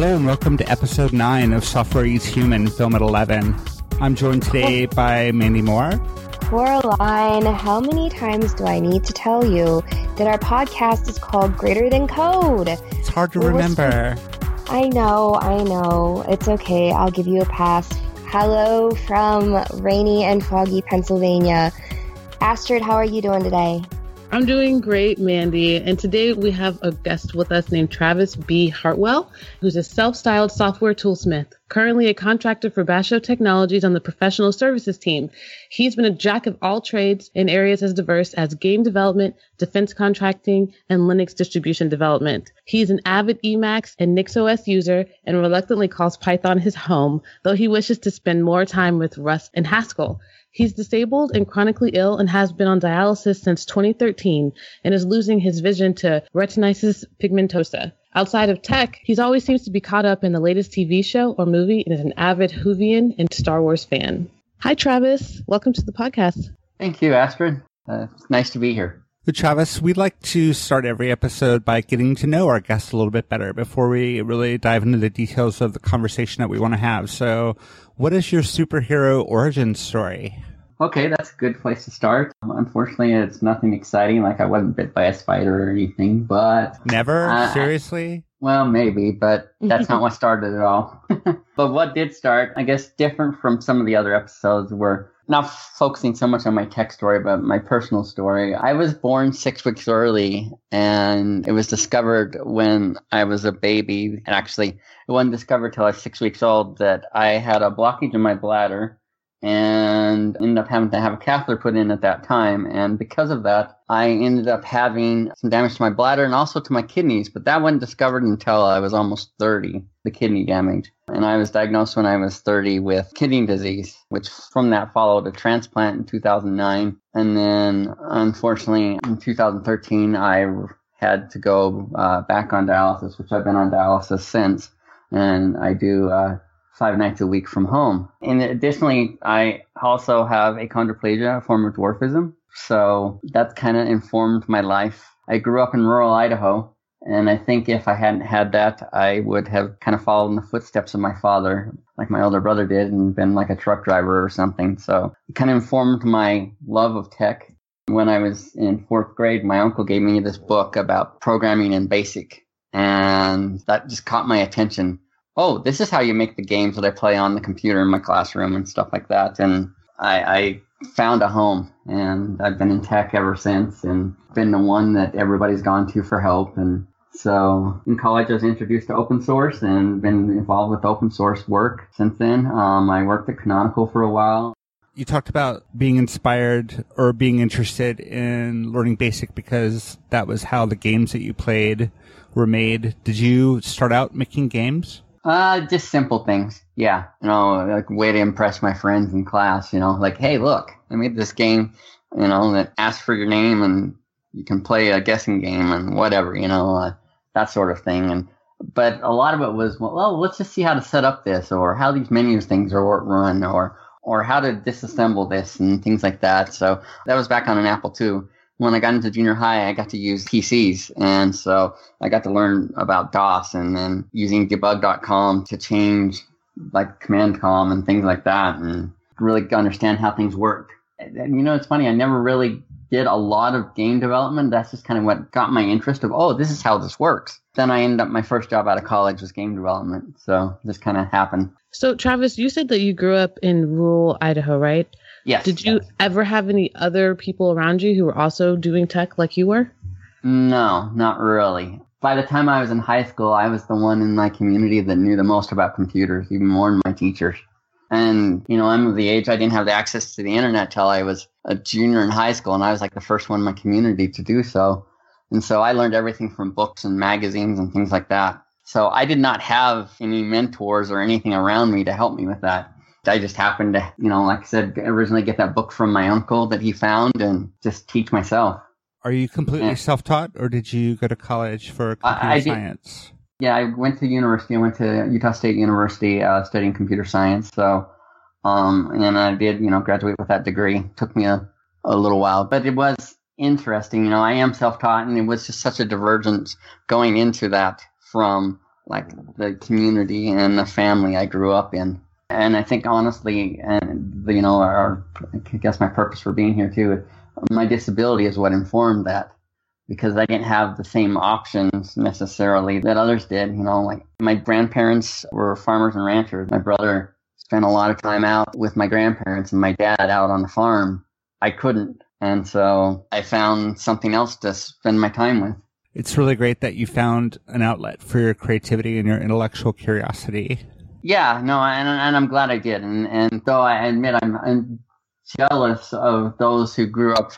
Hello and welcome to episode 9 of Software Eats Human, Film at 11. I'm joined today by Mandy Moore. Coraline, how many times do I need to tell you that our podcast is called Greater Than Code? It's hard to remember. I know. It's okay. I'll give you a pass. Hello from rainy and foggy Pennsylvania. Astrid, how are you doing today? I'm doing great, Mandy. And today we have a guest with us named Travis B. Hartwell, who's a self-styled software toolsmith, currently a contractor for Basho Technologies on the professional services team. He's been a jack of all trades in areas as diverse as game development, defense contracting, and Linux distribution development. He's an avid Emacs and NixOS user and reluctantly calls Python his home, though he wishes to spend more time with Rust and Haskell. He's disabled and chronically ill and has been on dialysis since 2013 and is losing his vision to retinitis pigmentosa. Outside of tech, he always seems to be caught up in the latest TV show or movie and is an avid Whovian and Star Wars fan. Hi, Travis. Welcome to the podcast. Thank you, Astrid. It's nice to be here. Travis, we'd like to start every episode by getting to know our guests a little bit better before we really dive into the details of the conversation that we want to have. So what is your superhero origin story? Okay, that's a good place to start. Unfortunately, it's nothing exciting. Like, I wasn't bit by a spider or anything, but... Never? Seriously? Well, maybe, but that's not what started it all. But what did start, I guess, different from some of the other episodes were... Not focusing so much on my tech story, but my personal story. I was born 6 weeks early, and it was discovered when I was a baby. And actually, it wasn't discovered till I was 6 weeks old that I had a blockage in my bladder and ended up having to have a catheter put in at that time. And because of that, I ended up having some damage to my bladder and also to my kidneys. But that wasn't discovered until I was almost 30, the kidney damage. And I was diagnosed when I was 30 with kidney disease, which from that followed a transplant in 2009. And then, unfortunately, in 2013, I had to go back on dialysis, which I've been on dialysis since. And I do... 5 nights a week from home. And additionally, I also have achondroplasia, a form of dwarfism. So that kind of informed my life. I grew up in rural Idaho, and I think if I hadn't had that, I would have kind of followed in the footsteps of my father, like my older brother did, and been like a truck driver or something. So it kind of informed my love of tech. When I was in 4th grade, my uncle gave me this book about programming in BASIC, and that just caught my attention. Oh, this is how you make the games that I play on the computer in my classroom and stuff like that. And I found a home, and I've been in tech ever since and been the one that everybody's gone to for help. And so in college, I was introduced to open source and been involved with open source work since then. I worked at Canonical for a while. You talked about being inspired or being interested in learning BASIC because that was how the games that you played were made. Did you start out making games? Just simple things. Yeah. You know, like way to impress my friends in class, you know, like, hey, look, I made this game, you know, that asks for your name and you can play a guessing game and whatever, you know, that sort of thing. But a lot of it was, well, let's just see how to set up this or how these menus things are run or how to disassemble this and things like that. So that was back on an Apple II. When I got into junior high, I got to use PCs, and so I got to learn about DOS and then using debug.com to change like command column and things like that and really understand how things work. And you know, it's funny, I never really did a lot of game development. That's just kind of what got my interest of, oh, this is how this works. Then I ended up, my first job out of college was game development, so this kind of happened. So, Travis, you said that you grew up in rural Idaho, right? Yes. Did you ever have any other people around you who were also doing tech like you were? No, not really. By the time I was in high school, I was the one in my community that knew the most about computers, even more than my teachers. And, you know, I'm of the age I didn't have the access to the internet till I was a junior in high school, and I was like the first one in my community to do so. And so I learned everything from books and magazines and things like that. So I did not have any mentors or anything around me to help me with that. I just happened to, you know, like I said, originally get that book from my uncle that he found and just teach myself. Are you completely self-taught, or did you go to college for computer science? Yeah, I went to university. I went to Utah State University studying computer science. So, and I did, you know, graduate with that degree. It took me a little while, but it was interesting. You know, I am self-taught, and it was just such a divergence going into that from like the community and the family I grew up in. And I think honestly, and you know, I guess my purpose for being here too, my disability is what informed that, because I didn't have the same options necessarily that others did. You know, like my grandparents were farmers and ranchers. My brother spent a lot of time out with my grandparents and my dad out on the farm. I couldn't. And so I found something else to spend my time with. It's really great that you found an outlet for your creativity and your intellectual curiosity. Yeah, no, and I'm glad I did. And though I admit I'm jealous of those who grew up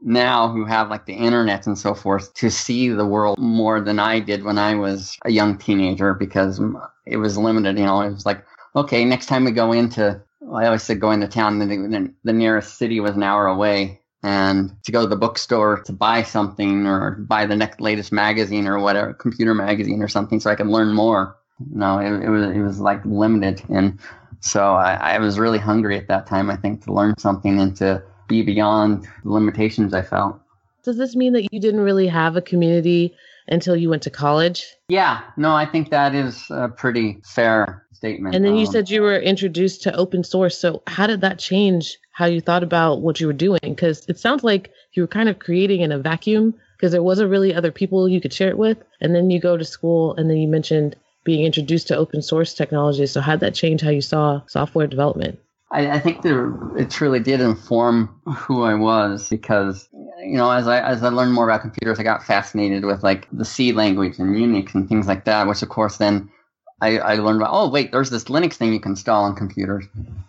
now who have like the internet and so forth to see the world more than I did when I was a young teenager, because it was limited. You know, it was like, okay, next time we go into, I always said go into town, the nearest city was an hour away. And to go to the bookstore to buy something or buy the next latest magazine or whatever, computer magazine or something, so I could learn more. No, it was like limited. And so I was really hungry at that time, I think, to learn something and to be beyond the limitations I felt. Does this mean that you didn't really have a community until you went to college? Yeah, no, I think that is a pretty fair statement. And then you said you were introduced to open source. So how did that change how you thought about what you were doing? Because it sounds like you were kind of creating in a vacuum, because there wasn't really other people you could share it with. And then you go to school, and then you mentioned being introduced to open source technology. So how did that change how you saw software development? I think it truly did inform who I was, because, you know, as I learned more about computers, I got fascinated with like the C language and Unix and things like that, which of course then I learned about, oh, wait, there's this Linux thing you can install on computers.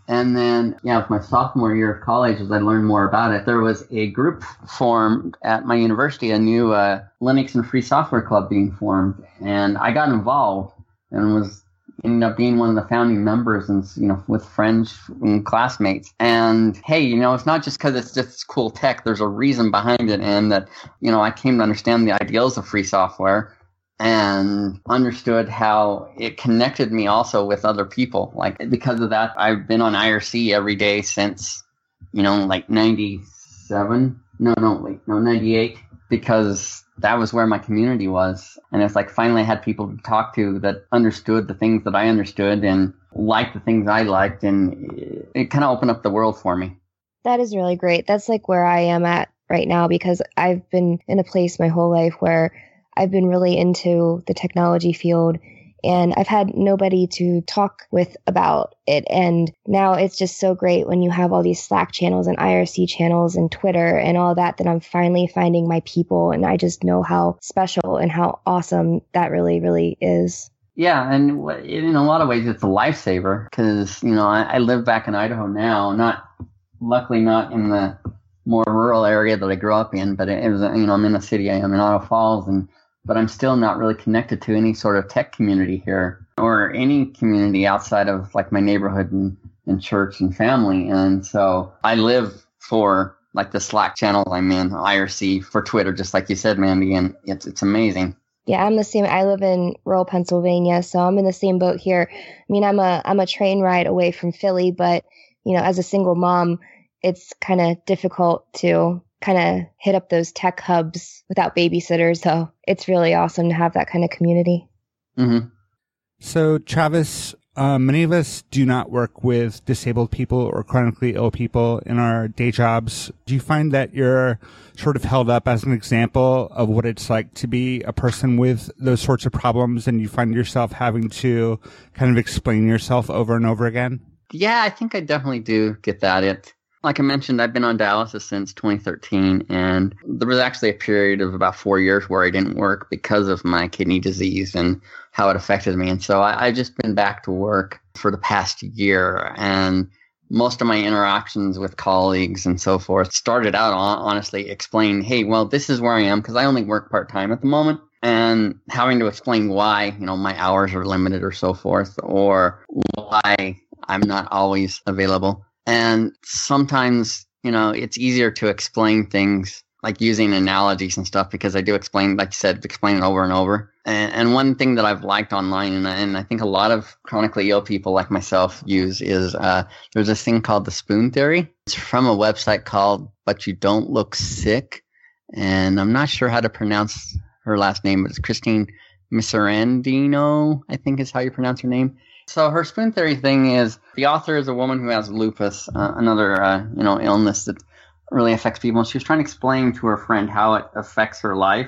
And then, yeah, with my sophomore year of college, as I learned more about it, there was a group formed at my university, a new Linux and free software club being formed. And I got involved and ended up being one of the founding members, and, you know, with friends and classmates. And, hey, you know, it's not just because it's just cool tech. There's a reason behind it. And that, you know, I came to understand the ideals of free software and understood how it connected me also with other people. Like, because of that, I've been on IRC every day since, you know, like 97. No, 98, because that was where my community was. And it's like, finally I had people to talk to that understood the things that I understood and liked the things I liked. And it kind of opened up the world for me. That is really great. That's like where I am at right now, because I've been in a place my whole life where I've been really into the technology field, and I've had nobody to talk with about it. And now it's just so great when you have all these Slack channels and IRC channels and Twitter and all that I'm finally finding my people. And I just know how special and how awesome that really, really is. Yeah. And in a lot of ways, it's a lifesaver, because, you know, I live back in Idaho now, luckily not in the more rural area that I grew up in, but it was, you know, I'm in a city, I am in Otto Falls, but I'm still not really connected to any sort of tech community here or any community outside of like my neighborhood and church and family. And so I live for like the Slack channel I'm in, IRC, for Twitter, just like you said, Mandy, and it's amazing. Yeah, I'm the same. I live in rural Pennsylvania, so I'm in the same boat here. I mean, I'm a train ride away from Philly, but, you know, as a single mom, it's kind of difficult to kind of hit up those tech hubs without babysitters. So it's really awesome to have that kind of community. Mm-hmm. So, Travis, many of us do not work with disabled people or chronically ill people in our day jobs. Do you find that you're sort of held up as an example of what it's like to be a person with those sorts of problems, and you find yourself having to kind of explain yourself over and over again? Yeah, I think I definitely do get that. Like I mentioned, I've been on dialysis since 2013, and there was actually a period of about 4 years where I didn't work because of my kidney disease and how it affected me. And so I've just been back to work for the past year, and most of my interactions with colleagues and so forth started out honestly explaining, hey, well, this is where I am, because I only work part-time at the moment, and having to explain why, you know, my hours are limited or so forth, or why I'm not always available. And sometimes, you know, it's easier to explain things like using analogies and stuff, because I do explain, like you said, explain it over and over. And one thing that I've liked online, and I think a lot of chronically ill people like myself use, is there's this thing called the Spoon Theory. It's from a website called But You Don't Look Sick. And I'm not sure how to pronounce her last name, but it's Christine Miserandino, I think is how you pronounce her name. So her spoon theory thing is the author is a woman who has lupus, another illness that really affects people. And she was trying to explain to her friend how it affects her life.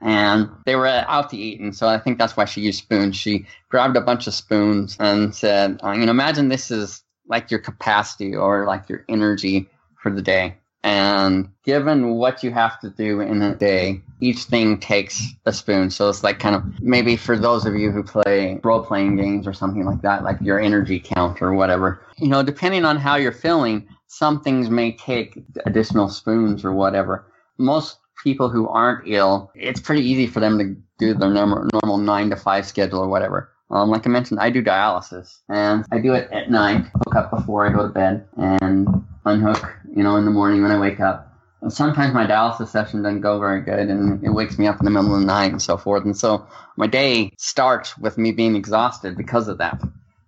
And they were out to eat, and so I think that's why she used spoons. She grabbed a bunch of spoons and said, imagine this is like your capacity or like your energy for the day. And given what you have to do in a day, each thing takes a spoon. So it's like kind of maybe for those of you who play role-playing games or something like that, like your energy count or whatever. Depending on how you're feeling, some things may take additional spoons or whatever. Most people who aren't ill, it's pretty easy for them to do their normal 9-to-5 schedule or whatever. Like I mentioned, I do dialysis, and I do it at night, hook up before I go to bed, and unhook, in the morning when I wake up. And sometimes my dialysis session doesn't go very good, and it wakes me up in the middle of the night and so forth. And so my day starts with me being exhausted because of that.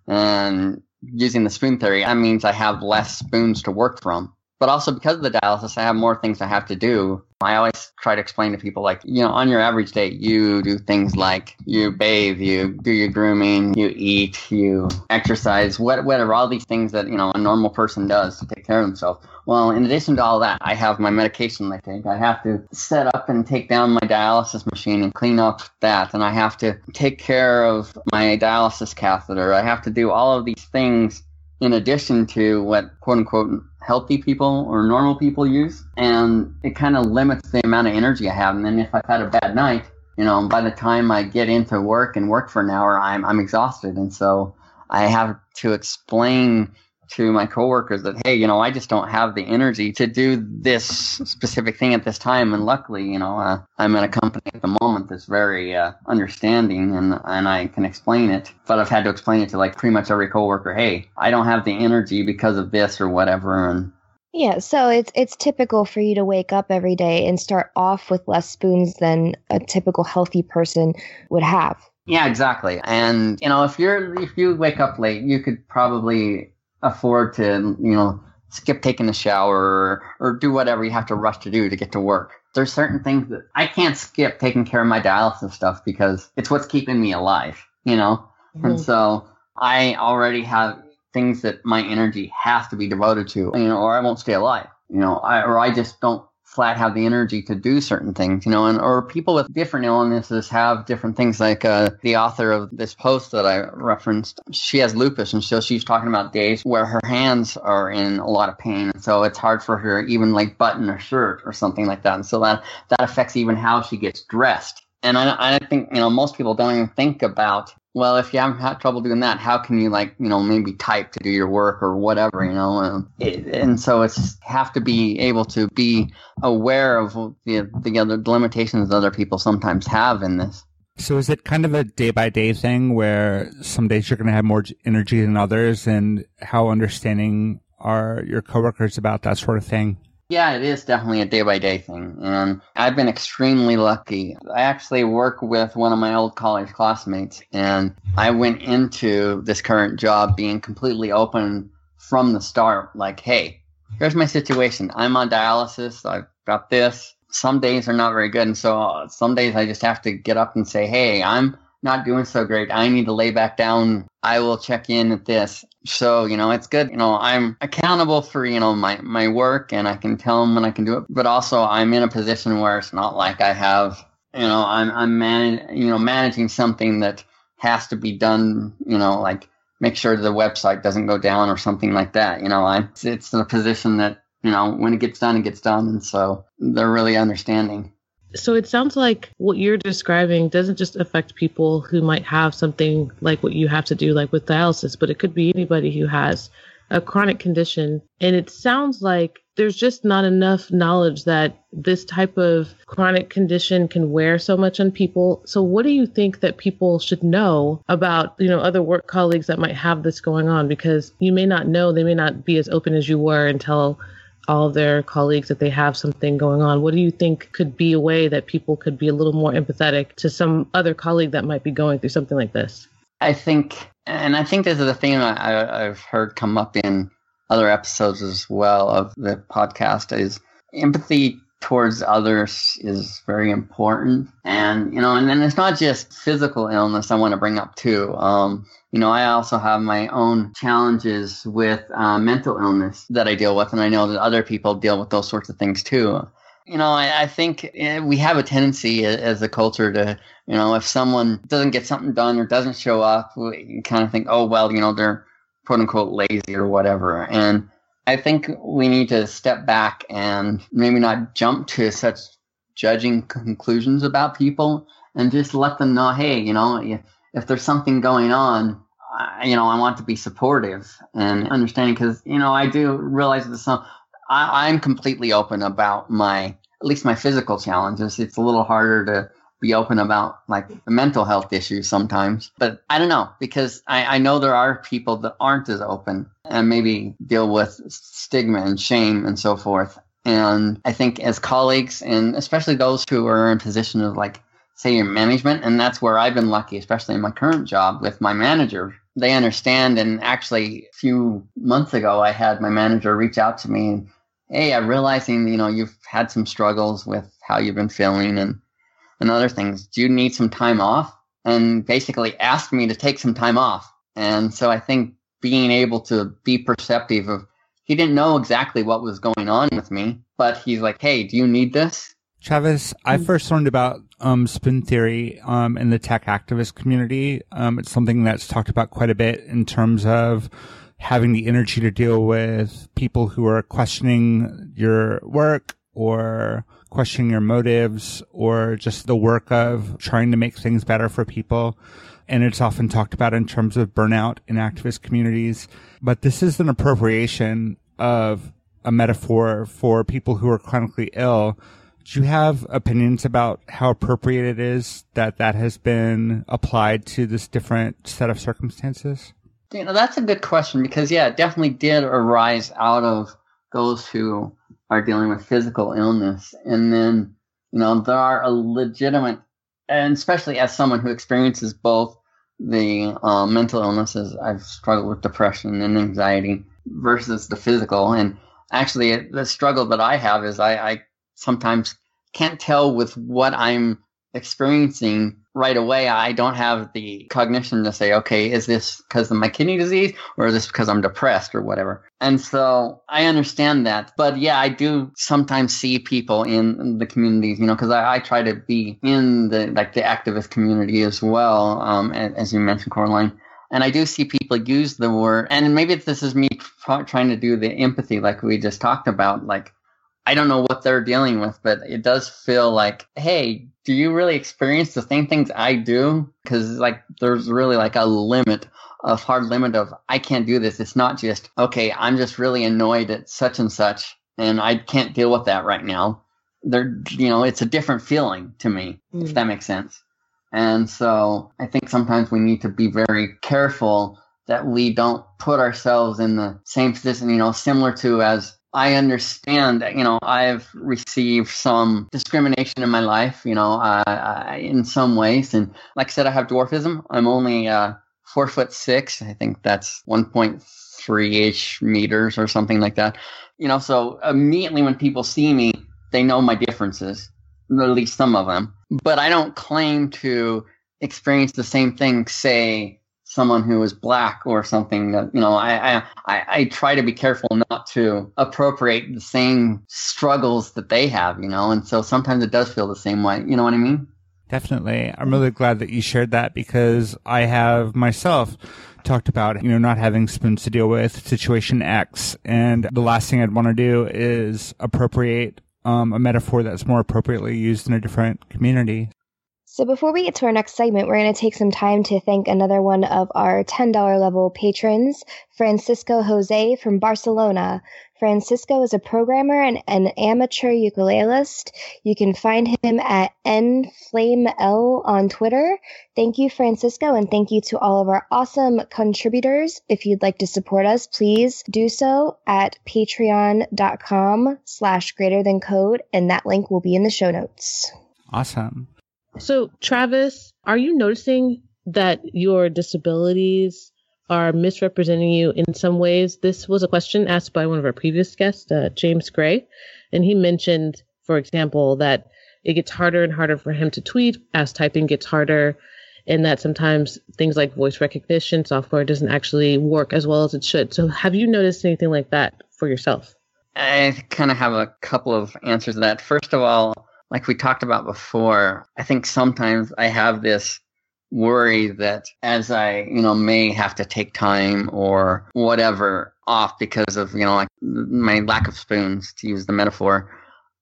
And using the spoon theory, that means I have less spoons to work from. But also because of the dialysis, I have more things I have to do. I always try to explain to people, on your average day, you do things like you bathe, you do your grooming, you eat, you exercise, whatever, all these things that, a normal person does to take care of themselves. Well, in addition to all that, I have my medication I take. I have to set up and take down my dialysis machine and clean up that. And I have to take care of my dialysis catheter. I have to do all of these things in addition to what, quote unquote, healthy people or normal people use, and it kind of limits the amount of energy I have. And then if I've had a bad night, by the time I get into work and work for an hour, I'm exhausted. And so I have to explain to my coworkers that, hey, I just don't have the energy to do this specific thing at this time. And luckily, I'm at a company at the moment that's very understanding, and I can explain it. But I've had to explain it to pretty much every coworker. Hey, I don't have the energy because of this or whatever. And yeah, so it's typical for you to wake up every day and start off with less spoons than a typical healthy person would have. Yeah, exactly. And if you wake up late, you could probably afford to, skip taking a shower or do whatever you have to rush to do to get to work. There's certain things that I can't skip taking care of my dialysis stuff because it's what's keeping me alive, Mm-hmm. And so I already have things that my energy has to be devoted to, or I won't stay alive, I just don't flat have the energy to do certain things, or people with different illnesses have different things. Like the author of this post that I referenced, she has lupus, and so she's talking about days where her hands are in a lot of pain, and so it's hard for her even button a shirt or something like that, and so that affects even how she gets dressed. And I think most people don't even think about, well, if you haven't had trouble doing that, how can you maybe type to do your work or whatever, And so it's have to be able to be aware of the other limitations other people sometimes have in this. So is it kind of a day-by-day thing where some days you're going to have more energy than others, and how understanding are your coworkers about that sort of thing? Yeah, it is definitely a day-by-day thing, and I've been extremely lucky. I actually work with one of my old college classmates, and I went into this current job being completely open from the start, hey, here's my situation. I'm on dialysis. I've got this. Some days are not very good, and so some days I just have to get up and say, hey, I'm not doing so great. I need to lay back down. I will check in at this. So, it's good. I'm accountable for, my work, and I can tell them when I can do it. But also I'm in a position where it's not like I have, I'm managing something that has to be done, make sure the website doesn't go down or something like that. It's in a position that, when it gets done, it gets done. And so they're really understanding. So it sounds like what you're describing doesn't just affect people who might have something like what you have to do, like with dialysis, but it could be anybody who has a chronic condition. And it sounds like there's just not enough knowledge that this type of chronic condition can wear so much on people. So what do you think that people should know about, other work colleagues that might have this going on? Because you may not know, they may not be as open as you were until all of their colleagues that they have something going on. What do you think could be a way that people could be a little more empathetic to some other colleague that might be going through something like this? I think this is a theme I've heard come up in other episodes as well of the podcast, is empathy towards others is very important. And, you know, and then it's not just physical illness I want to bring up too. You know, I also have my own challenges with mental illness that I deal with. And I know that other people deal with those sorts of things too. You know, I think we have a tendency as a culture to, you know, if someone doesn't get something done or doesn't show up, we kind of think, oh, well, you know, they're quote unquote lazy or whatever. And I think we need to step back and maybe not jump to such judging conclusions about people and just let them know, hey, you know, if there's something going on, you know, I want to be supportive and understanding because, you know, I do realize that I'm completely open about at least my physical challenges. It's a little harder to be open about like the mental health issues sometimes. But I don't know, because I know there are people that aren't as open and maybe deal with stigma and shame and so forth. And I think as colleagues, and especially those who are in position of like, say, your management, and that's where I've been lucky, especially in my current job with my manager. They understand. And actually, a few months ago, I had my manager reach out to me and, hey, I'm realizing, you know, you've had some struggles with how you've been feeling and other things. Do you need some time off? And basically asked me to take some time off. And so I think being able to be perceptive of, he didn't know exactly what was going on with me, but he's like, hey, do you need this? Travis, I first learned about Spoon Theory in the tech activist community. It's something that's talked about quite a bit in terms of having the energy to deal with people who are questioning your work or questioning your motives or just the work of trying to make things better for people. And it's often talked about in terms of burnout in activist communities. But this is an appropriation of a metaphor for people who are chronically ill. Do you have opinions about how appropriate it is that has been applied to this different set of circumstances? You know, that's a good question because, yeah, it definitely did arise out of those who are dealing with physical illness. And then, you know, there are a legitimate, and especially as someone who experiences both the mental illnesses, I've struggled with depression and anxiety versus the physical. And actually, the struggle that I have is I sometimes can't tell with what I'm experiencing right away. I don't have the cognition to say, okay, is this because of my kidney disease or is this because I'm depressed or whatever? And so I understand that. But yeah, I do sometimes see people in the communities, you know, because I try to be in the activist community as well, as you mentioned, Coraline. And I do see people use the word, and maybe this is me trying to do the empathy like we just talked about, like, I don't know what they're dealing with, but it does feel like, hey, do you really experience the same things I do? Because like there's really like a hard limit of I can't do this. It's not just, okay, I'm just really annoyed at such and such, and I can't deal with that right now. There, you know, it's a different feeling to me, if that makes sense. And so I think sometimes we need to be very careful that we don't put ourselves in the same position, you know, similar to as I understand that, you know, I've received some discrimination in my life, you know, in some ways. And like I said, I have dwarfism. I'm only 4'6". I think that's 1.3-ish meters or something like that. You know, so immediately when people see me, they know my differences, at least some of them. But I don't claim to experience the same thing, say, someone who is black or something that, you know, I try to be careful not to appropriate the same struggles that they have, you know, and so sometimes it does feel the same way. You know what I mean? Definitely. I'm really glad that you shared that because I have myself talked about, you know, not having spoons to deal with situation X. And the last thing I'd want to do is appropriate a metaphor that's more appropriately used in a different community. So before we get to our next segment, we're going to take some time to thank another one of our $10 level patrons, Francisco Jose from Barcelona. Francisco is a programmer and an amateur ukulelist. You can find him at nflamel on Twitter. Thank you, Francisco, and thank you to all of our awesome contributors. If you'd like to support us, please do so at patreon.com/greaterthancode, and that link will be in the show notes. Awesome. So, Travis, are you noticing that your disabilities are misrepresenting you in some ways? This was a question asked by one of our previous guests, James Gray, and he mentioned for example, that it gets harder and harder for him to tweet as typing gets harder, and that sometimes things like voice recognition software doesn't actually work as well as it should. So have you noticed anything like that for yourself? I kind of have a couple of answers to that. First of all, like we talked about before, I think sometimes I have this worry that as I, may have to take time or whatever off because of, like my lack of spoons, to use the metaphor,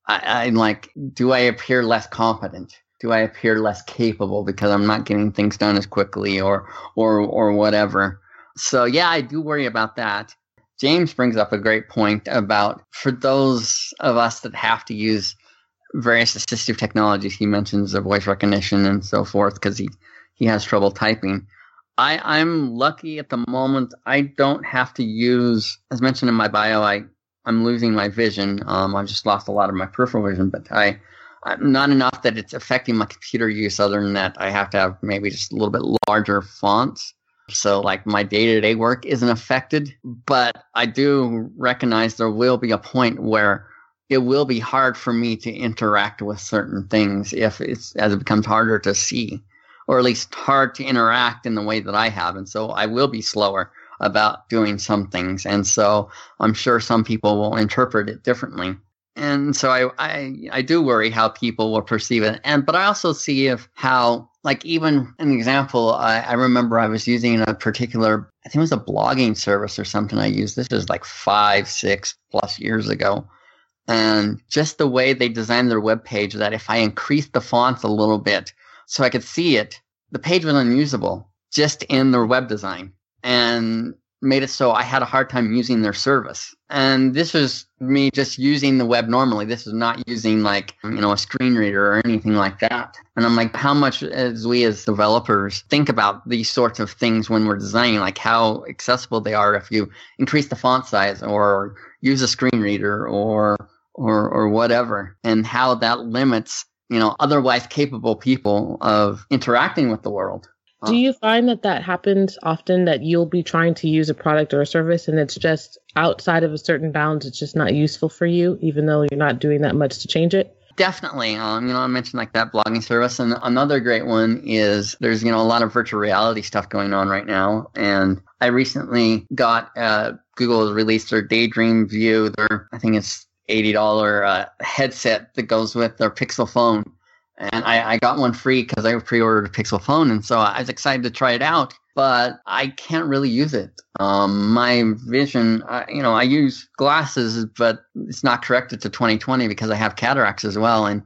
I'm like, do I appear less competent? Do I appear less capable because I'm not getting things done as quickly or whatever? So yeah, I do worry about that. James brings up a great point about for those of us that have to use various assistive technologies, he mentions the voice recognition and so forth because he has trouble typing. I'm lucky at the moment. I don't have to use, as mentioned in my bio, I'm losing my vision. I've just lost a lot of my peripheral vision, but I'm not enough that it's affecting my computer use other than that I have to have maybe just a little bit larger fonts. So like my day-to-day work isn't affected, but I do recognize there will be a point where it will be hard for me to interact with certain things as it becomes harder to see, or at least hard to interact in the way that I have. And so I will be slower about doing some things. And so I'm sure some people will interpret it differently. And so I do worry how people will perceive it. But I also see even an example, I remember I was using a particular, I think it was a blogging service or something I used. This is like 5-6+ years ago. And just the way they designed their web page, that if I increased the fonts a little bit so I could see it, the page was unusable just in their web design, and made it so I had a hard time using their service. And this was me just using the web normally. This is not using a screen reader or anything like that. And I'm like, how much as developers think about these sorts of things when we're designing, like how accessible they are if you increase the font size or use a screen reader or whatever, and how that limits, otherwise capable people of interacting with the world. Do you find that happens often, that you'll be trying to use a product or a service and it's just outside of a certain bounds, it's just not useful for you, even though you're not doing that much to change it? Definitely. I mentioned that blogging service, and another great one is there's, a lot of virtual reality stuff going on right now. And I recently got Google released their Daydream View, their, I think it's $80 headset that goes with their Pixel phone. And I got one free because I pre-ordered a Pixel phone. And so I was excited to try it out, but I can't really use it. My vision, I use glasses, but it's not corrected to 20/20 because I have cataracts as well. And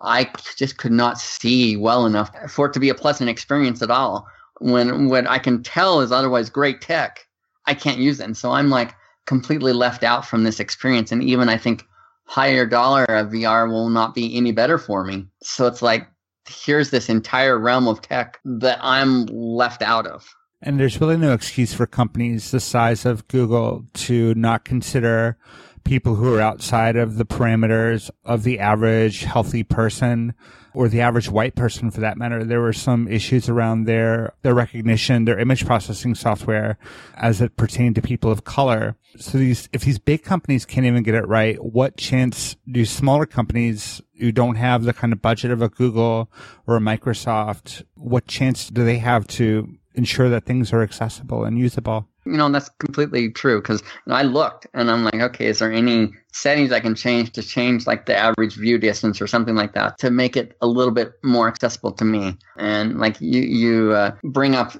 I just could not see well enough for it to be a pleasant experience at all. When what I can tell is otherwise great tech, I can't use it. And so I'm completely left out from this experience. And even I think higher dollar of VR will not be any better for me. So it's here's this entire realm of tech that I'm left out of. And there's really no excuse for companies the size of Google to not consider people who are outside of the parameters of the average healthy person or the average white person, for that matter. There were some issues around their recognition, their image processing software as it pertained to people of color. So if these big companies can't even get it right, what chance do smaller companies who don't have the kind of budget of a Google or a Microsoft, what chance do they have to ensure that things are accessible and usable? That's completely true, because I looked and I'm like, okay, is there any settings I can change the average view distance or something like that to make it a little bit more accessible to me? And you bring up,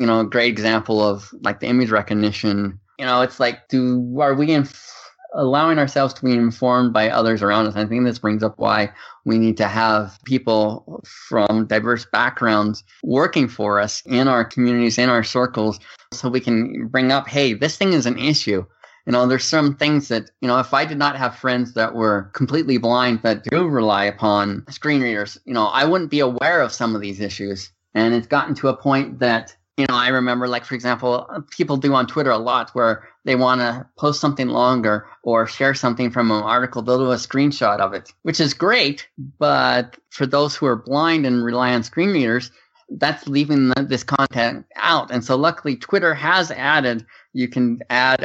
a great example of the image recognition. It's allowing ourselves to be informed by others around us? I think this brings up why we need to have people from diverse backgrounds working for us in our communities, in our circles, so we can bring up, hey, this thing is an issue. There's some things that, if I did not have friends that were completely blind that do rely upon screen readers, I wouldn't be aware of some of these issues. And it's gotten to a point that, I remember, for example, people do on Twitter a lot where they want to post something longer or share something from an article. They'll do a screenshot of it, which is great. But for those who are blind and rely on screen readers, that's leaving this content out. And so luckily, Twitter has added, you can add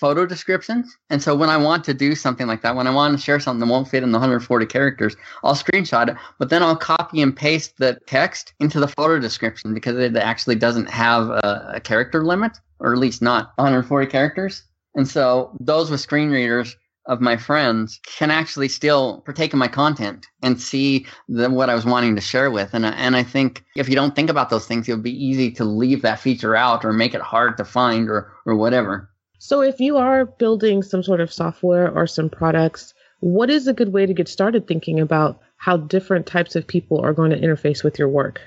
photo descriptions. And so when I want to do something like that, when I want to share something that won't fit in the 140 characters, I'll screenshot it, but then I'll copy and paste the text into the photo description because it actually doesn't have a character limit, or at least not 140 characters. And so those with screen readers of my friends can actually still partake in my content and see what I was wanting to share with. And I think if you don't think about those things, it'll be easy to leave that feature out or make it hard to find or whatever. So if you are building some sort of software or some products, what is a good way to get started thinking about how different types of people are going to interface with your work?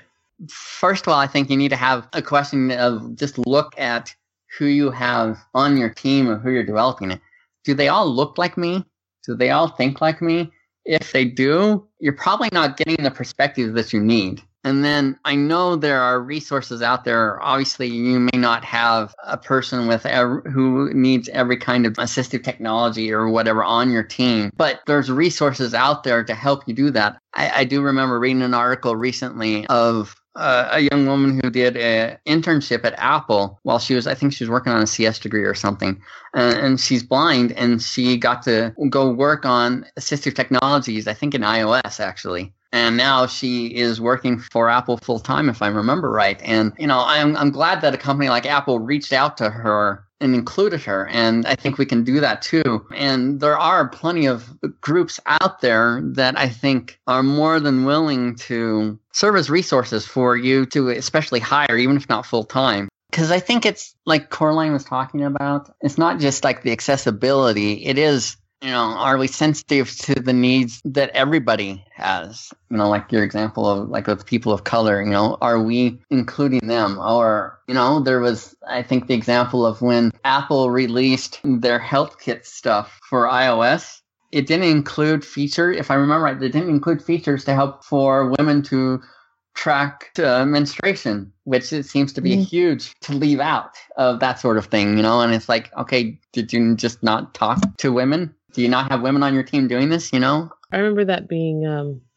First of all, I think you need to have a question of just look at who you have on your team or who you're developing it. Do they all look like me? Do they all think like me? If they do, you're probably not getting the perspective that you need. And then I know there are resources out there. Obviously, you may not have a person with who needs every kind of assistive technology or whatever on your team, but there's resources out there to help you do that. I do remember reading an article recently of a young woman who did an internship at Apple while she was, I think she was working on a CS degree or something. And she's blind, and she got to go work on assistive technologies, I think in iOS actually. And now she is working for Apple full time, if I remember right. And, you know, I'm glad that a company like Apple reached out to her and included her. And I think we can do that too. And there are plenty of groups out there that I think are more than willing to serve as resources for you to especially hire, even if not full time. Because I think it's like Coraline was talking about, it's not just like the accessibility. It is, you know, are we sensitive to the needs that everybody has? You know, like your example of like with people of color, you know, are we including them? Or, you know, there was, I think, the example of when Apple released their health kit stuff for iOS. It didn't include features, if I remember right, it didn't include features to help for women to track menstruation, which it seems to be huge to leave out of that sort of thing, you know? And it's like, okay, did you just not talk to women? Do you not have women on your team doing this, you know? I remember that being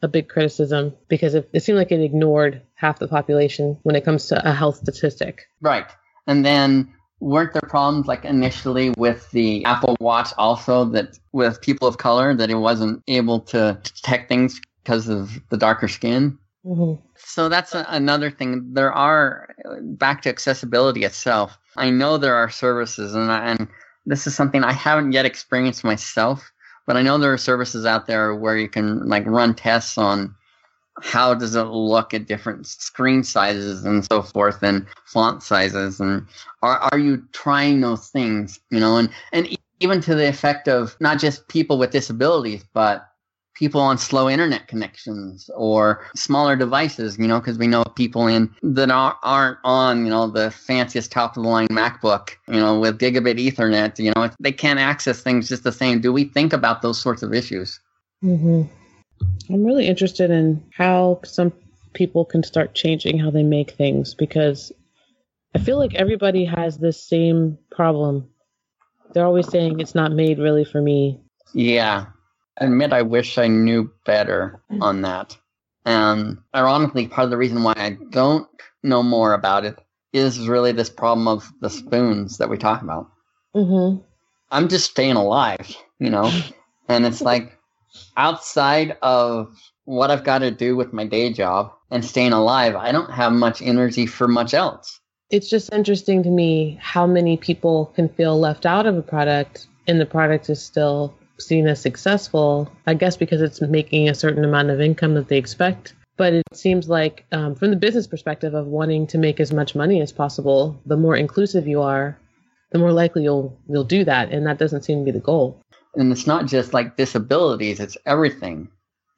a big criticism because it seemed like it ignored half the population when it comes to a health statistic. Right. And then weren't there problems like initially with the Apple Watch also that with people of color that it wasn't able to detect things because of the darker skin? Mm-hmm. So that's another thing. There are, back to accessibility itself, I know there are services and this is something I haven't yet experienced myself, but I know there are services out there where you can like run tests on how does it look at different screen sizes and so forth and font sizes. And are you trying those things, you know, and even to the effect of not just people with disabilities, but people on slow internet connections or smaller devices, you know, because we know people that aren't on, you know, the fanciest top-of-the-line MacBook, you know, with gigabit Ethernet, you know, they can't access things just the same. Do we think about those sorts of issues? Mm-hmm. I'm really interested in how some people can start changing how they make things because I feel like everybody has this same problem. They're always saying it's not made really for me. Yeah. I admit I wish I knew better on that. And ironically, part of the reason why I don't know more about it is really this problem of the spoons that we talk about. Mm-hmm. I'm just staying alive, you know? And it's like outside of what I've got to do with my day job and staying alive, I don't have much energy for much else. It's just interesting to me how many people can feel left out of a product and the product is still seen as successful, I guess because it's making a certain amount of income that they expect. But it seems like from the business perspective of wanting to make as much money as possible, the more inclusive you are, the more likely you'll do that. And that doesn't seem to be the goal. And it's not just like disabilities, it's everything.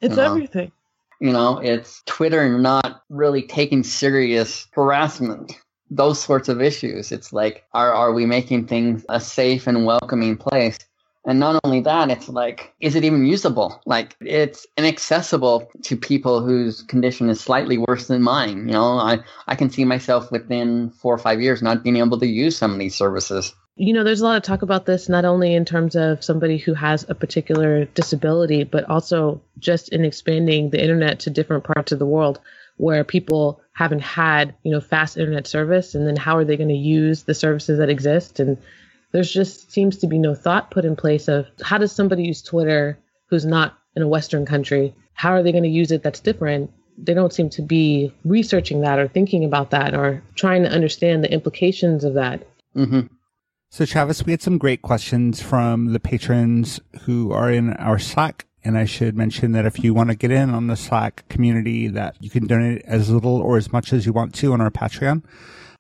It's everything. You know, it's Twitter not really taking serious harassment. Those sorts of issues. It's like, are we making things a safe and welcoming place? And not only that, it's like, is it even usable? Like, it's inaccessible to people whose condition is slightly worse than mine. You know, I can see myself within 4 or 5 years not being able to use some of these services. You know, there's a lot of talk about this, not only in terms of somebody who has a particular disability, but also just in expanding the internet to different parts of the world where people haven't had, you know, fast internet service. And then how are they going to use the services that exist? And There's just seems to be no thought put in place of how does somebody use Twitter who's not in a Western country? How are they going to use it that's different? They don't seem to be researching that or thinking about that or trying to understand the implications of that. Mm-hmm. So, Travis, we had some great questions from the patrons who are in our Slack. And I should mention that if you want to get in on the Slack community, that you can donate as little or as much as you want to on our Patreon.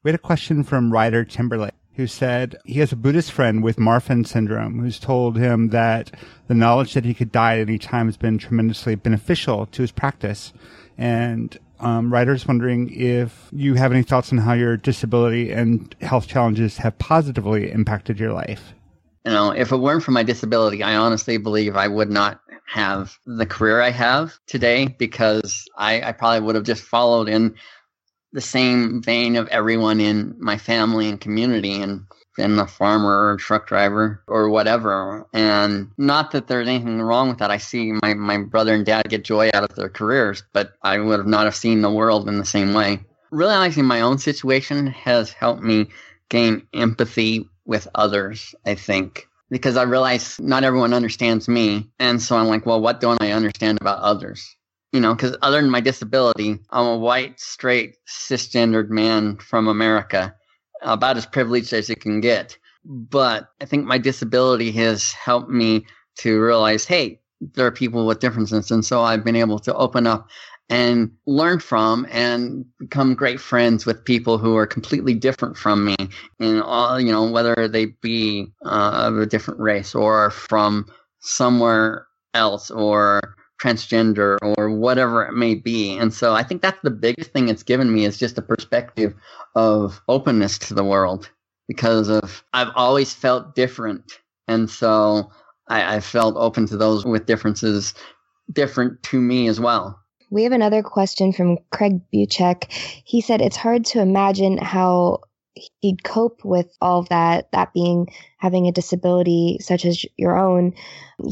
We had a question from Ryder Timberlake, who said he has a Buddhist friend with Marfan syndrome who's told him that the knowledge that he could die at any time has been tremendously beneficial to his practice. And Ryder's wondering if you have any thoughts on how your disability and health challenges have positively impacted your life. You know, if it weren't for my disability, I honestly believe I would not have the career I have today, because I probably would have just followed in the same vein of everyone in my family and community and been a farmer or truck driver or whatever. And not that there's anything wrong with that. I see my brother and dad get joy out of their careers, but I would have not have seen the world in the same way. Realizing my own situation has helped me gain empathy with others, I think, because I realize not everyone understands me. And so I'm like, well, what don't I understand about others? You know, because other than my disability, I'm a white, straight, cisgendered man from America, about as privileged as it can get. But I think my disability has helped me to realize, hey, there are people with differences. And so I've been able to open up and learn from and become great friends with people who are completely different from me, in all, you know, whether they be of a different race or from somewhere else or transgender or whatever it may be. And so I think that's the biggest thing it's given me, is just a perspective of openness to the world, because of I've always felt different. And so I felt open to those with differences different to me as well. We have another question from Craig Buchek. He said it's hard to imagine how he'd cope with all of that, that being having a disability such as your own.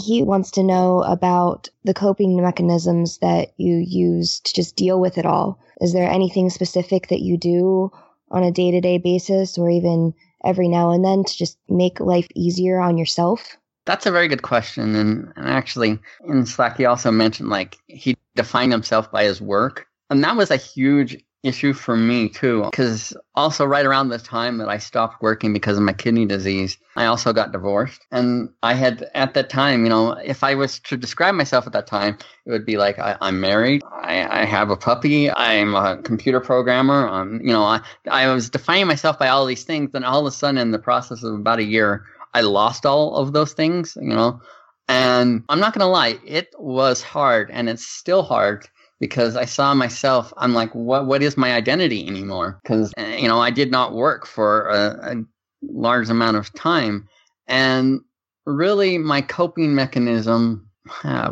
He wants to know about the coping mechanisms that you use to just deal with it all. Is there anything specific that you do on a day-to-day basis or even every now and then to just make life easier on yourself? That's a very good question. And actually, in Slack, he also mentioned, like, he defined himself by his work. And that was a huge issue for me too, because also right around the time that I stopped working because of my kidney disease, I also got divorced. And I had, at that time, you know, if I was to describe myself at that time, it would be like, I'm married, I have a puppy, I'm a computer programmer, you know, I was defining myself by all these things. And all of a sudden, in the process of about a year, I lost all of those things, you know. And I'm not going to lie, it was hard, and it's still hard, because I saw myself, I'm like, what is my identity anymore? Because, you know, I did not work for a large amount of time. And really my coping mechanism,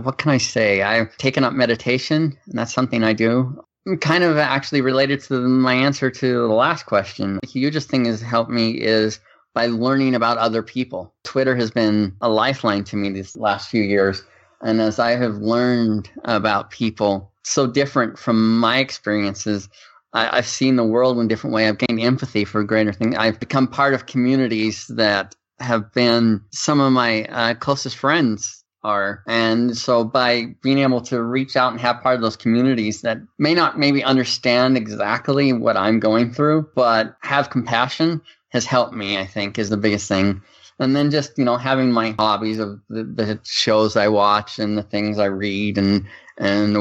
what can I say? I've taken up meditation, and that's something I do. Kind of actually related to my answer to the last question. The hugest thing has helped me is by learning about other people. Twitter has been a lifeline to me these last few years. And as I have learned about people so different from my experiences, I've seen the world in a different way. I've gained empathy for greater things. I've become part of communities that have been some of my closest friends are. And so by being able to reach out and have part of those communities that may not maybe understand exactly what I'm going through, but have compassion, has helped me, I think, is the biggest thing. And then just, you know, having my hobbies of the shows I watch and the things I read and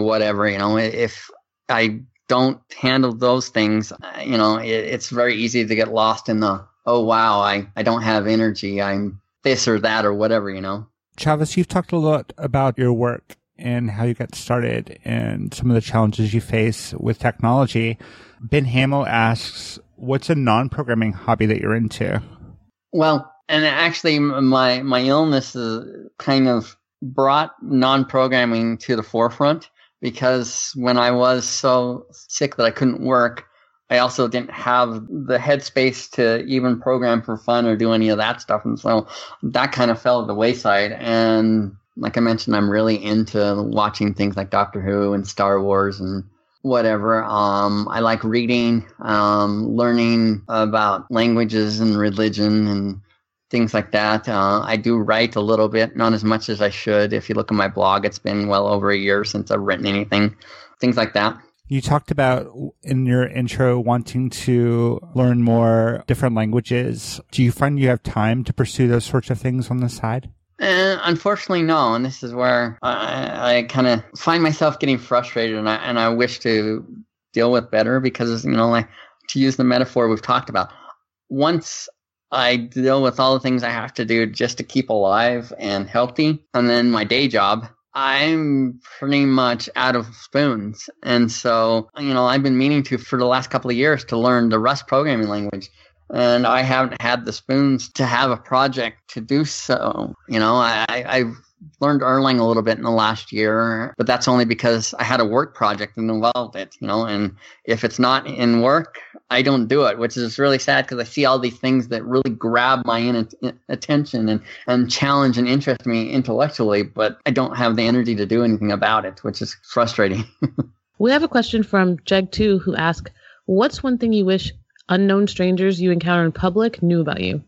whatever, you know, if I don't handle those things, you know, it's very easy to get lost in the, oh, wow, I don't have energy. I'm this or that or whatever, you know. Travis, you've talked a lot about your work and how you got started and some of the challenges you face with technology. Ben Hamill asks, what's a non-programming hobby that you're into? Well, and actually, my illness is kind of brought non-programming to the forefront, because when I was so sick that I couldn't work, I also didn't have the headspace to even program for fun or do any of that stuff. And so that kind of fell to the wayside. And like I mentioned, I'm really into watching things like Doctor Who and Star Wars and whatever. I like reading, learning about languages and religion and things like that. I do write a little bit, not as much as I should. If you look at my blog, it's been well over a year since I've written anything, things like that. You talked about in your intro wanting to learn more different languages. Do you find you have time to pursue those sorts of things on the side? Unfortunately, no. And this is where I kind of find myself getting frustrated, and I wish to deal with better because, you know, like, to use the metaphor we've talked about, once I deal with all the things I have to do just to keep alive and healthy, and then my day job, I'm pretty much out of spoons. And so, you know, I've been meaning to for the last couple of years to learn the Rust programming language, and I haven't had the spoons to have a project to do so. You know, I've learned Erlang a little bit in the last year, but that's only because I had a work project and involved it, you know, and if it's not in work, I don't do it, which is really sad because I see all these things that really grab my attention and challenge and interest me intellectually, but I don't have the energy to do anything about it, which is frustrating. We have a question from Jeg2 who asks, what's one thing you wish unknown strangers you encounter in public knew about you?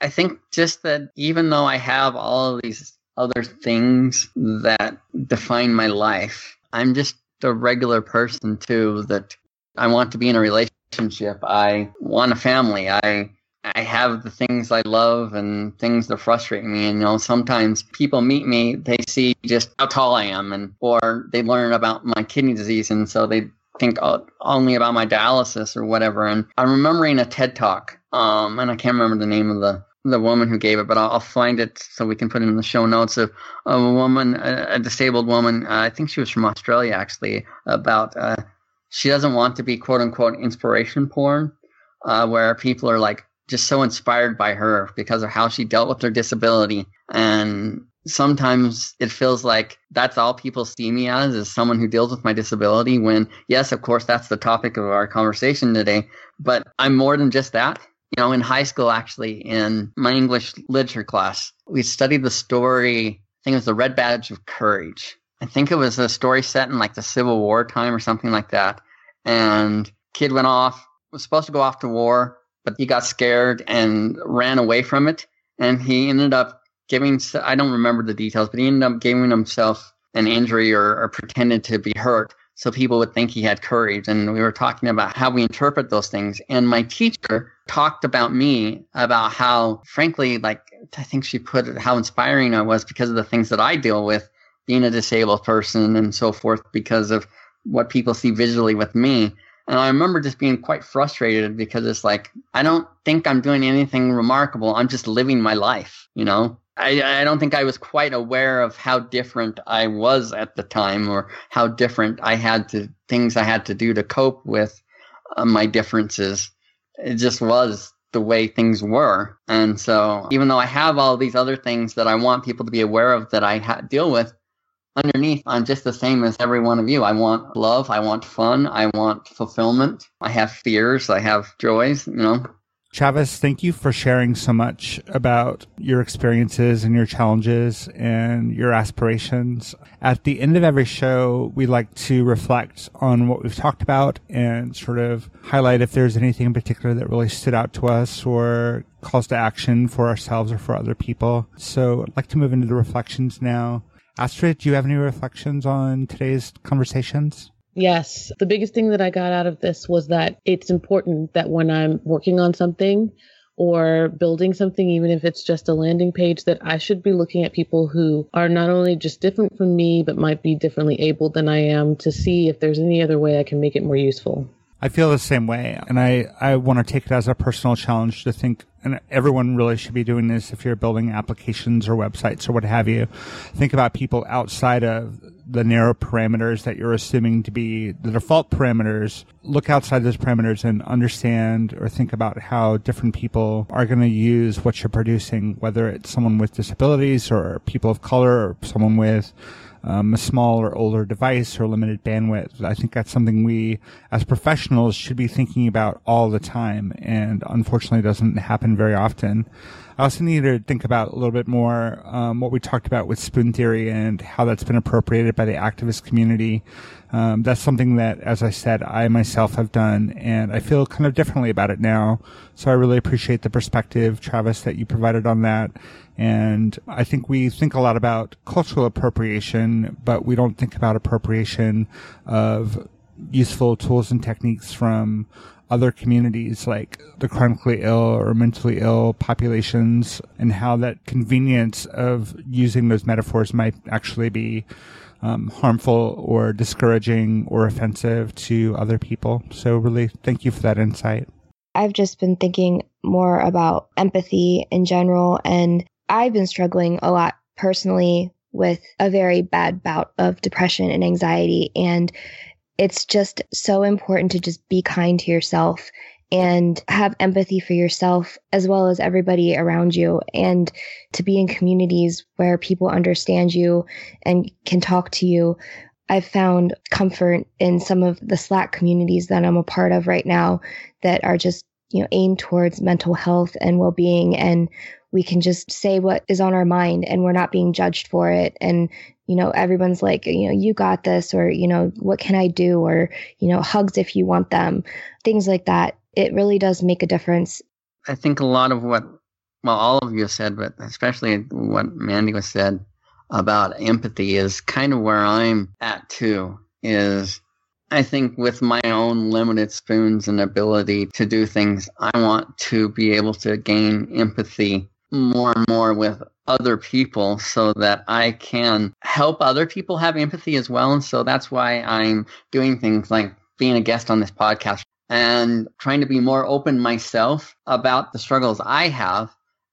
I think just that even though I have all of these other things that define my life, I'm just a regular person too, that I want to be in a relationship. I want a family. I have the things I love and things that frustrate me. And, you know, sometimes people meet me, they see just how tall I am, and or they learn about my kidney disease, and so they think only about my dialysis or whatever. And I'm remembering a TED Talk, and I can't remember the name of the woman who gave it, but I'll find it so we can put it in the show notes, of a woman, a disabled woman, I think she was from Australia actually, about she doesn't want to be quote unquote inspiration porn, where people are like just so inspired by her because of how she dealt with her disability. And sometimes it feels like that's all people see me as, is someone who deals with my disability, when yes, of course, that's the topic of our conversation today, but I'm more than just that. You know, in high school, actually, in my English literature class, we studied the story, I think it was the Red Badge of Courage. I think it was a story set in like the Civil War time or something like that. And kid went off, was supposed to go off to war, but he got scared and ran away from it. And he ended up giving, I don't remember the details, but he ended up giving himself an injury or pretended to be hurt, so people would think he had courage. And we were talking about how we interpret those things. And my teacher talked about me, about how, frankly, like, I think she put it, how inspiring I was because of the things that I deal with, being a disabled person and so forth, because of what people see visually with me. And I remember just being quite frustrated because it's like, I don't think I'm doing anything remarkable. I'm just living my life, you know? I don't think I was quite aware of how different I was at the time, or how different I had to, things I had to do to cope with my differences. It just was the way things were. And so even though I have all these other things that I want people to be aware of that I deal with, underneath, I'm just the same as every one of you. I want love. I want fun. I want fulfillment. I have fears. I have joys, you know. Travis, thank you for sharing so much about your experiences and your challenges and your aspirations. At the end of every show, we like to reflect on what we've talked about and sort of highlight if there's anything in particular that really stood out to us or calls to action for ourselves or for other people. So I'd like to move into the reflections now. Astrid, do you have any reflections on today's conversations? Yes. The biggest thing that I got out of this was that it's important that when I'm working on something or building something, even if it's just a landing page, that I should be looking at people who are not only just different from me, but might be differently abled than I am, to see if there's any other way I can make it more useful. I feel the same way. And I want to take it as a personal challenge to think, and everyone really should be doing this if you're building applications or websites or what have you, think about people outside of the narrow parameters that you're assuming to be the default parameters. Look outside those parameters and understand or think about how different people are going to use what you're producing, whether it's someone with disabilities or people of color or someone with a small or older device or limited bandwidth. I think that's something we as professionals should be thinking about all the time, and unfortunately doesn't happen very often. I also need to think about a little bit more what we talked about with Spoon Theory and how that's been appropriated by the activist community. That's something that, as I said, I myself have done, and I feel kind of differently about it now. So I really appreciate the perspective, Travis, that you provided on that. And I think we think a lot about cultural appropriation, but we don't think about appropriation of useful tools and techniques from other communities like the chronically ill or mentally ill populations, and how that convenience of using those metaphors might actually be harmful or discouraging or offensive to other people. So really, thank you for that insight. I've just been thinking more about empathy in general, and I've been struggling a lot personally with a very bad bout of depression and anxiety, and it's just so important to just be kind to yourself and have empathy for yourself as well as everybody around you, and to be in communities where people understand you and can talk to you. I've found comfort in some of the Slack communities that I'm a part of right now that are just, you know, aimed towards mental health and well-being, and we can just say what is on our mind and we're not being judged for it. And, you know, everyone's like, you know, you got this, or, you know, what can I do? Or, you know, hugs if you want them, things like that. It really does make a difference. I think a lot of what, well, all of you said, but especially what Mandy was said about empathy is kind of where I'm at too, is I think with my own limited spoons and ability to do things, I want to be able to gain empathy more and more with other people so that I can help other people have empathy as well. And so that's why I'm doing things like being a guest on this podcast and trying to be more open myself about the struggles I have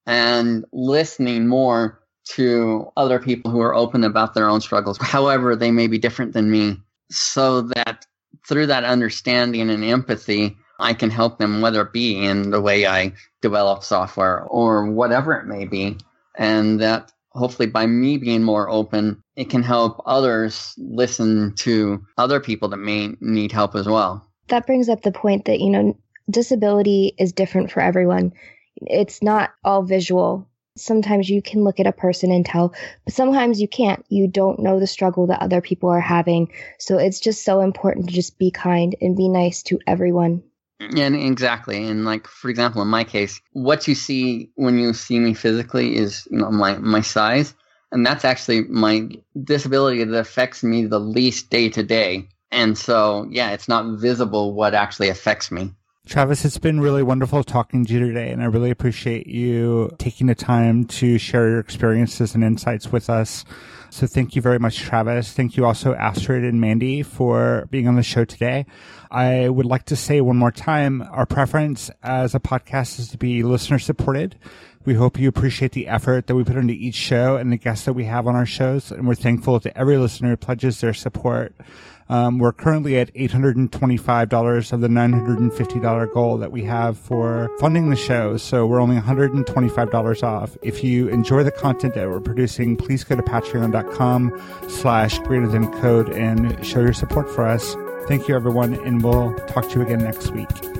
and listening more to other people who are open about their own struggles, however they may be different than me, so that through that understanding and empathy, I can help them, whether it be in the way I develop software or whatever it may be. And that hopefully by me being more open, it can help others listen to other people that may need help as well. That brings up the point that, you know, disability is different for everyone. It's not all visual. Sometimes you can look at a person and tell, but sometimes you can't. You don't know the struggle that other people are having. So it's just so important to just be kind and be nice to everyone. And exactly. And like, for example, in my case, what you see when you see me physically is, you know, my size. And that's actually my disability that affects me the least day to day. And so, yeah, it's not visible what actually affects me. Travis, it's been really wonderful talking to you today, and I really appreciate you taking the time to share your experiences and insights with us. So thank you very much, Travis. Thank you also, Astrid and Mandy, for being on the show today. I would like to say one more time, our preference as a podcast is to be listener-supported. We hope you appreciate the effort that we put into each show and the guests that we have on our shows, and we're thankful to every listener who pledges their support. We're currently at $825 of the $950 goal that we have for funding the show, so we're only $125 off. If you enjoy the content that we're producing, please go to patreon.com/greaterthancode and show your support for us. Thank you, everyone, and we'll talk to you again next week.